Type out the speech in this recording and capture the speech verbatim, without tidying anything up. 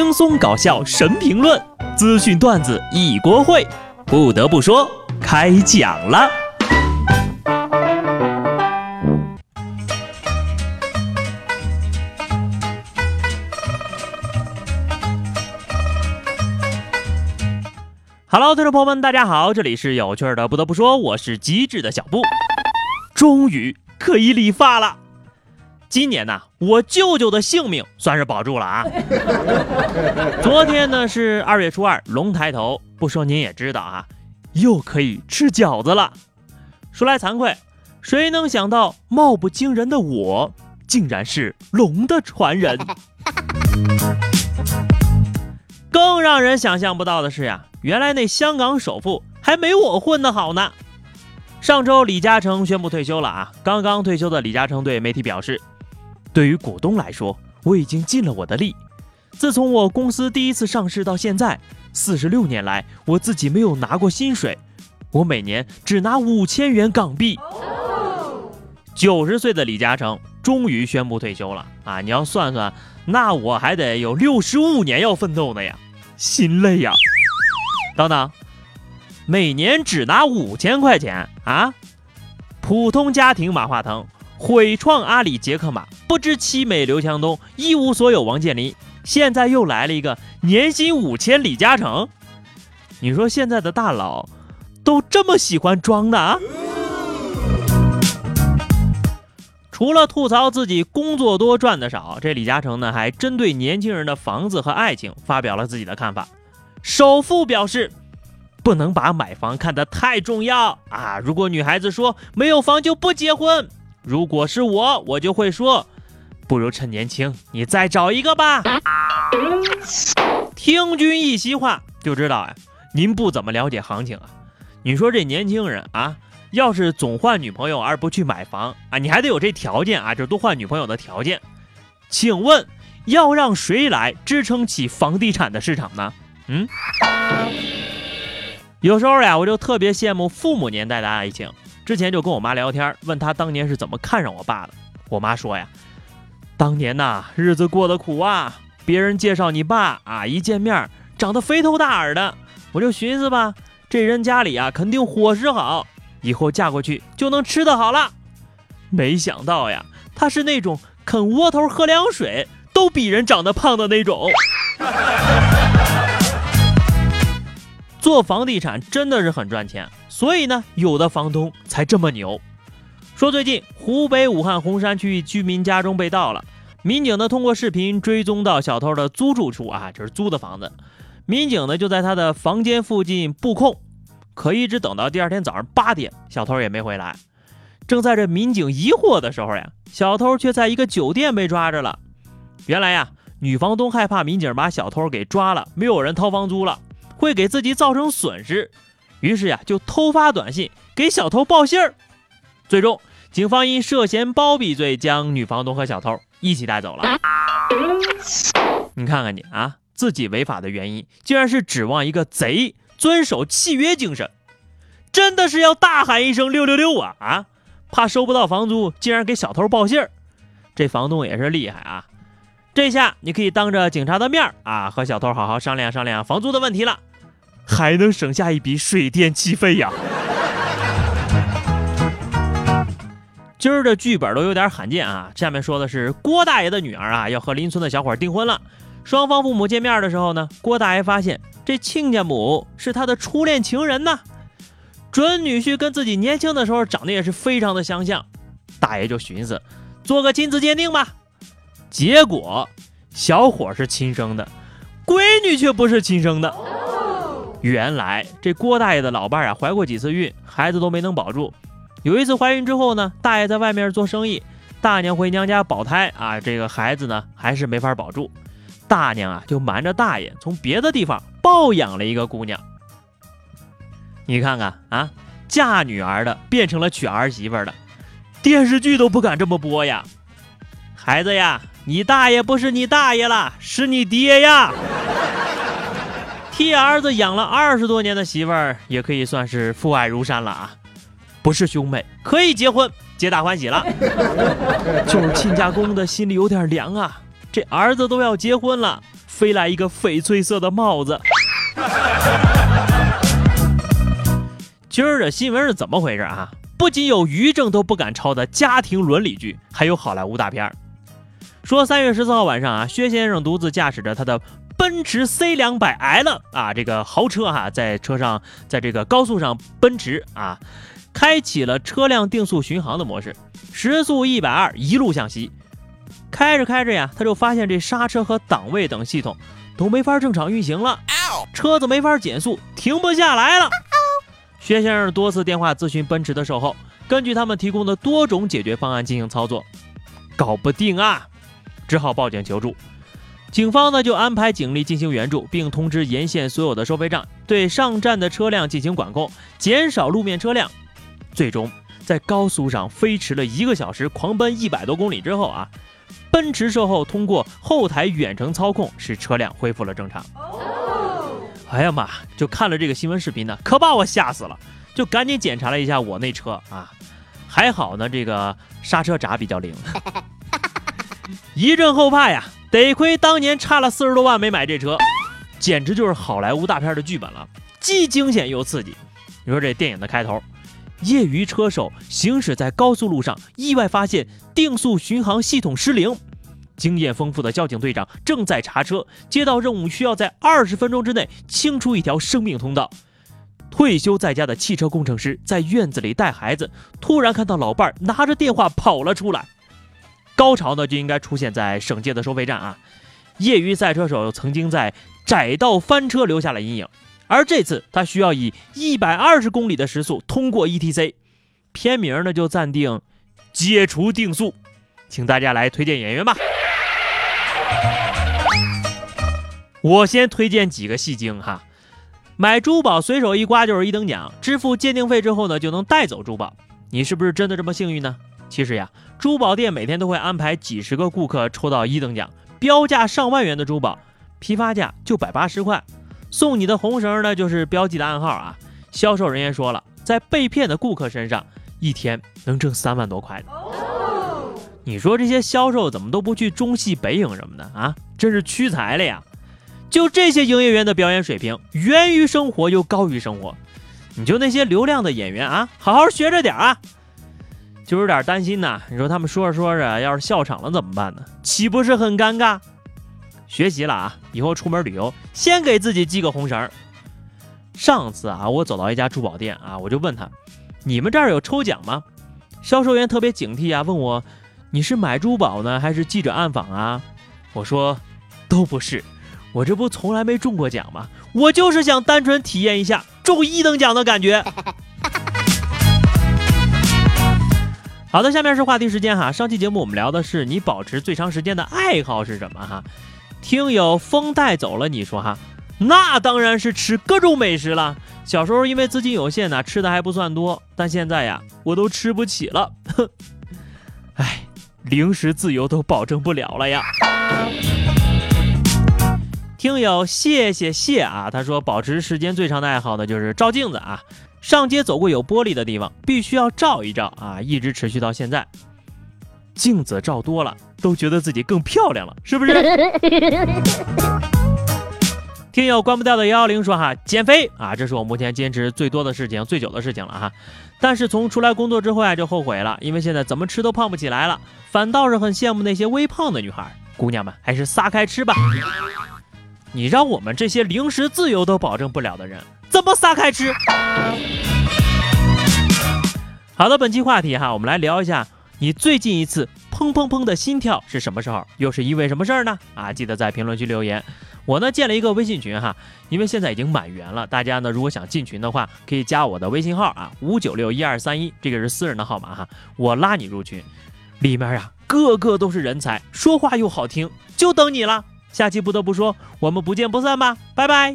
轻松搞笑神评论，资讯段子一锅烩。不得不说，开讲了。Hello， 听众朋友们，大家好，这里是有趣的。不得不说，我是机智的小布。终于可以理发了。今年呢、啊，我舅舅的性命算是保住了啊。昨天呢是二月初二，龙抬头，不说您也知道啊，又可以吃饺子了。说来惭愧，谁能想到貌不惊人的我，竟然是龙的传人。更让人想象不到的是呀、啊，原来那香港首富还没我混得好呢。上周李嘉诚宣布退休了啊，刚刚退休的李嘉诚对媒体表示，对于股东来说，我已经尽了我的力。自从我公司第一次上市到现在，四十六年来，我自己没有拿过薪水，我每年只拿五千元港币。九十岁的李嘉诚终于宣布退休了啊！你要算算，那我还得有六十五年要奋斗呢呀，心累呀。等等，每年只拿五千块钱啊！普通家庭马化腾。毁创阿里杰克马，不知凄美刘强东，一无所有王健林，现在又来了一个年薪五千李嘉诚。你说现在的大佬都这么喜欢装的啊？除了吐槽自己工作多赚的少，这李嘉诚呢还针对年轻人的房子和爱情发表了自己的看法。首富表示，不能把买房看得太重要啊！如果女孩子说没有房就不结婚，如果是我，我就会说，不如趁年轻，你再找一个吧。听君一席话，就知道啊，您不怎么了解行情啊。你说这年轻人啊，要是总换女朋友而不去买房啊，你还得有这条件啊，就是多换女朋友的条件。请问，要让谁来支撑起房地产的市场呢？嗯，有时候呀、啊，我就特别羡慕父母年代的爱情。之前就跟我妈聊天，问她当年是怎么看上我爸的。我妈说呀，当年呐、啊，日子过得苦啊，别人介绍你爸啊，一见面长得肥头大耳的，我就寻思吧，这人家里啊肯定伙食好，以后嫁过去就能吃得好了。没想到呀，他是那种啃窝头喝凉水都比人长得胖的那种。做房地产真的是很赚钱，所以呢，有的房东才这么牛。说最近湖北武汉洪山区居民家中被盗了，民警呢通过视频追踪到小偷的租住处啊，就是租的房子。民警呢就在他的房间附近布控，可一直等到第二天早上八点，小偷也没回来。正在这民警疑惑的时候呀，小偷却在一个酒店被抓着了。原来呀，女房东害怕民警把小偷给抓了，没有人掏房租了，会给自己造成损失，于是呀、啊、就偷发短信给小偷报信儿。最终警方因涉嫌包庇罪将女房东和小偷一起带走了。你看看你啊，自己违法的原因竟然是指望一个贼遵守契约精神，真的是要大喊一声六六六啊啊！怕收不到房租，竟然给小偷报信儿，这房东也是厉害啊。这下你可以当着警察的面啊和小偷好好商量商量房租的问题了，还能省下一笔水电气费呀。今儿的剧本都有点罕见啊，下面说的是郭大爷的女儿啊要和邻村的小伙订婚了。双方父母见面的时候呢，郭大爷发现这亲家母是他的初恋情人呢，准女婿跟自己年轻的时候长得也是非常的相像，大爷就寻思做个亲子鉴定吧。结果小伙是亲生的，闺女却不是亲生的。原来这郭大爷的老伴啊怀过几次孕，孩子都没能保住。有一次怀孕之后呢，大爷在外面做生意，大娘回娘家保胎啊，这个孩子呢还是没法保住。大娘啊就瞒着大爷从别的地方抱养了一个姑娘。你看看啊，嫁女儿的变成了娶儿媳妇的，电视剧都不敢这么播呀。孩子呀，你大爷不是你大爷了，是你爹呀。替儿子养了二十多年的媳妇儿，也可以算是父爱如山了啊！不是兄妹，可以结婚，皆大欢喜了。就是亲家公的心里有点凉啊，这儿子都要结婚了，飞来一个翡翠色的帽子。今儿的新闻是怎么回事啊？不仅有于正都不敢抄的家庭伦理剧，还有好莱坞大片。说三月十四号晚上啊，薛先生独自驾驶着他的奔驰 C 二百 L 啊，这个豪车哈、啊，在车上，在这个高速上奔驰啊，开启了车辆定速巡航的模式，时速一百二，一路向西。开着开着呀，他就发现这刹车和档位等系统都没法正常运行了，车子没法减速，停不下来了。薛先生多次电话咨询奔驰的售后，根据他们提供的多种解决方案进行操作，搞不定啊，只好报警求助。警方呢就安排警力进行援助，并通知沿线所有的收费站，对上站的车辆进行管控，减少路面车辆。最终在高速上飞驰了一个小时，狂奔一百多公里之后啊，奔驰售后通过后台远程操控，使车辆恢复了正常。哎呀妈！就看了这个新闻视频呢，可把我吓死了，就赶紧检查了一下我那车啊，还好呢，这个刹车闸比较灵。一阵后怕呀，得亏当年差了四十多万没买这车，简直就是好莱坞大片的剧本了，既惊险又刺激。你说这电影的开头，业余车手行驶在高速路上，意外发现定速巡航系统失灵。经验丰富的交警队长正在查车，接到任务需要在二十分钟之内清出一条生命通道。退休在家的汽车工程师在院子里带孩子，突然看到老伴儿拿着电话跑了出来。高潮呢就应该出现在省界的收费站啊！业余赛车手曾经在窄道翻车留下了阴影，而这次他需要以一百二十公里的时速通过 E T C， 片名呢就暂定解除定速，请大家来推荐演员吧。我先推荐几个戏精哈，买珠宝随手一刮就是一等奖，支付鉴定费之后呢就能带走珠宝，你是不是真的这么幸运呢？其实呀，珠宝店每天都会安排几十个顾客抽到一等奖，标价上万元的珠宝，批发价就百八十块，送你的红绳呢就是标记的暗号啊。销售人员说了，在被骗的顾客身上一天能挣三万多块的。你说这些销售怎么都不去中戏北影什么的啊？真是屈才了呀！就这些营业员的表演水平，源于生活又高于生活。你就那些流量的演员啊，好好学着点啊！就有点担心呐、啊，你说他们说着说着，要是笑场了怎么办呢？岂不是很尴尬？学习了啊，以后出门旅游先给自己系个红绳。上次啊，我走到一家珠宝店啊，我就问他：“你们这儿有抽奖吗？”销售员特别警惕啊，问我：你是买珠宝呢还是记者暗访啊？我说都不是，我这不从来没中过奖吗？我就是想单纯体验一下中一等奖的感觉。好的，下面是话题时间哈。上期节目我们聊的是你保持最长时间的爱好是什么哈？听友风带走了你说哈，那当然是吃各种美食了。小时候因为资金有限呢，吃的还不算多，但现在呀我都吃不起了。哎，零食自由都保证不了了呀。听友谢谢谢啊，他说保持时间最长的爱好呢就是照镜子啊，上街走过有玻璃的地方必须要照一照啊，一直持续到现在。镜子照多了都觉得自己更漂亮了，是不是？听友关不掉的一一零说哈，减肥啊，这是我目前坚持最多的事情，最久的事情了哈。但是从出来工作之后啊，就后悔了，因为现在怎么吃都胖不起来了，反倒是很羡慕那些微胖的女孩。姑娘们，还是撒开吃吧。你让我们这些零食自由都保证不了的人，怎么撒开吃？好的，本期话题哈，我们来聊一下你最近一次砰砰砰的心跳是什么时候，又是因为什么事儿呢？啊，记得在评论区留言。我呢建了一个微信群哈，因为现在已经满员了，大家呢如果想进群的话，可以加我的微信号啊，五九六一二三一，这个是私人的号码哈，我拉你入群。里面啊个个都是人才，说话又好听，就等你了。下期不得不说，我们不见不散吧，拜拜。